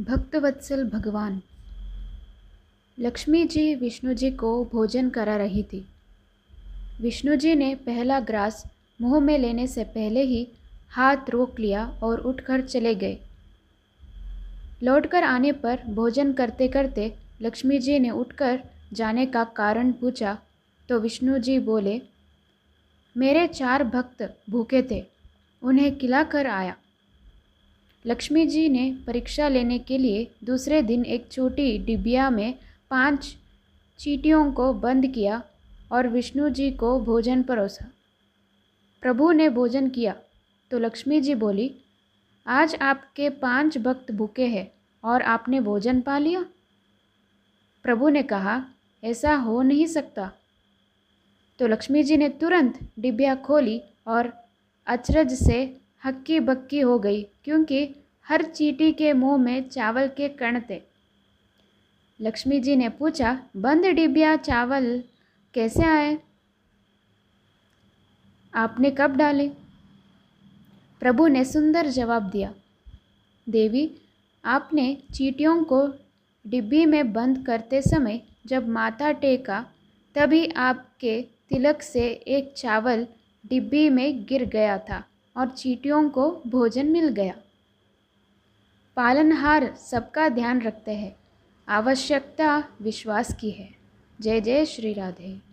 भक्तवत्सल भगवान। लक्ष्मी जी विष्णु जी को भोजन करा रही थी। विष्णु जी ने पहला ग्रास मुंह में लेने से पहले ही हाथ रोक लिया और उठकर चले गए। लौटकर आने पर भोजन करते करते लक्ष्मी जी ने उठकर जाने का कारण पूछा तो विष्णु जी बोले, मेरे 4 भक्त भूखे थे, उन्हें खिलाकर आया। लक्ष्मी जी ने परीक्षा लेने के लिए दूसरे दिन एक छोटी डिबिया में 5 चींटियों को बंद किया और विष्णु जी को भोजन परोसा। प्रभु ने भोजन किया तो लक्ष्मी जी बोली, आज आपके 5 भक्त भूखे हैं और आपने भोजन पा लिया। प्रभु ने कहा, ऐसा हो नहीं सकता। तो लक्ष्मी जी ने तुरंत डिबिया खोली और अचरज से हक्की बक्की हो गई, क्योंकि हर चींटी के मुंह में चावल के कण थे। लक्ष्मी जी ने पूछा, बंद डिबिया चावल कैसे आए, आपने कब डाले? प्रभु ने सुंदर जवाब दिया, देवी, आपने चींटियों को डिब्बी में बंद करते समय जब माथा टेका तभी आपके तिलक से एक चावल डिब्बी में गिर गया था और चींटियों को भोजन मिल गया। पालनहार सबका ध्यान रखते हैं, आवश्यकता विश्वास की है। जय जय श्री राधे।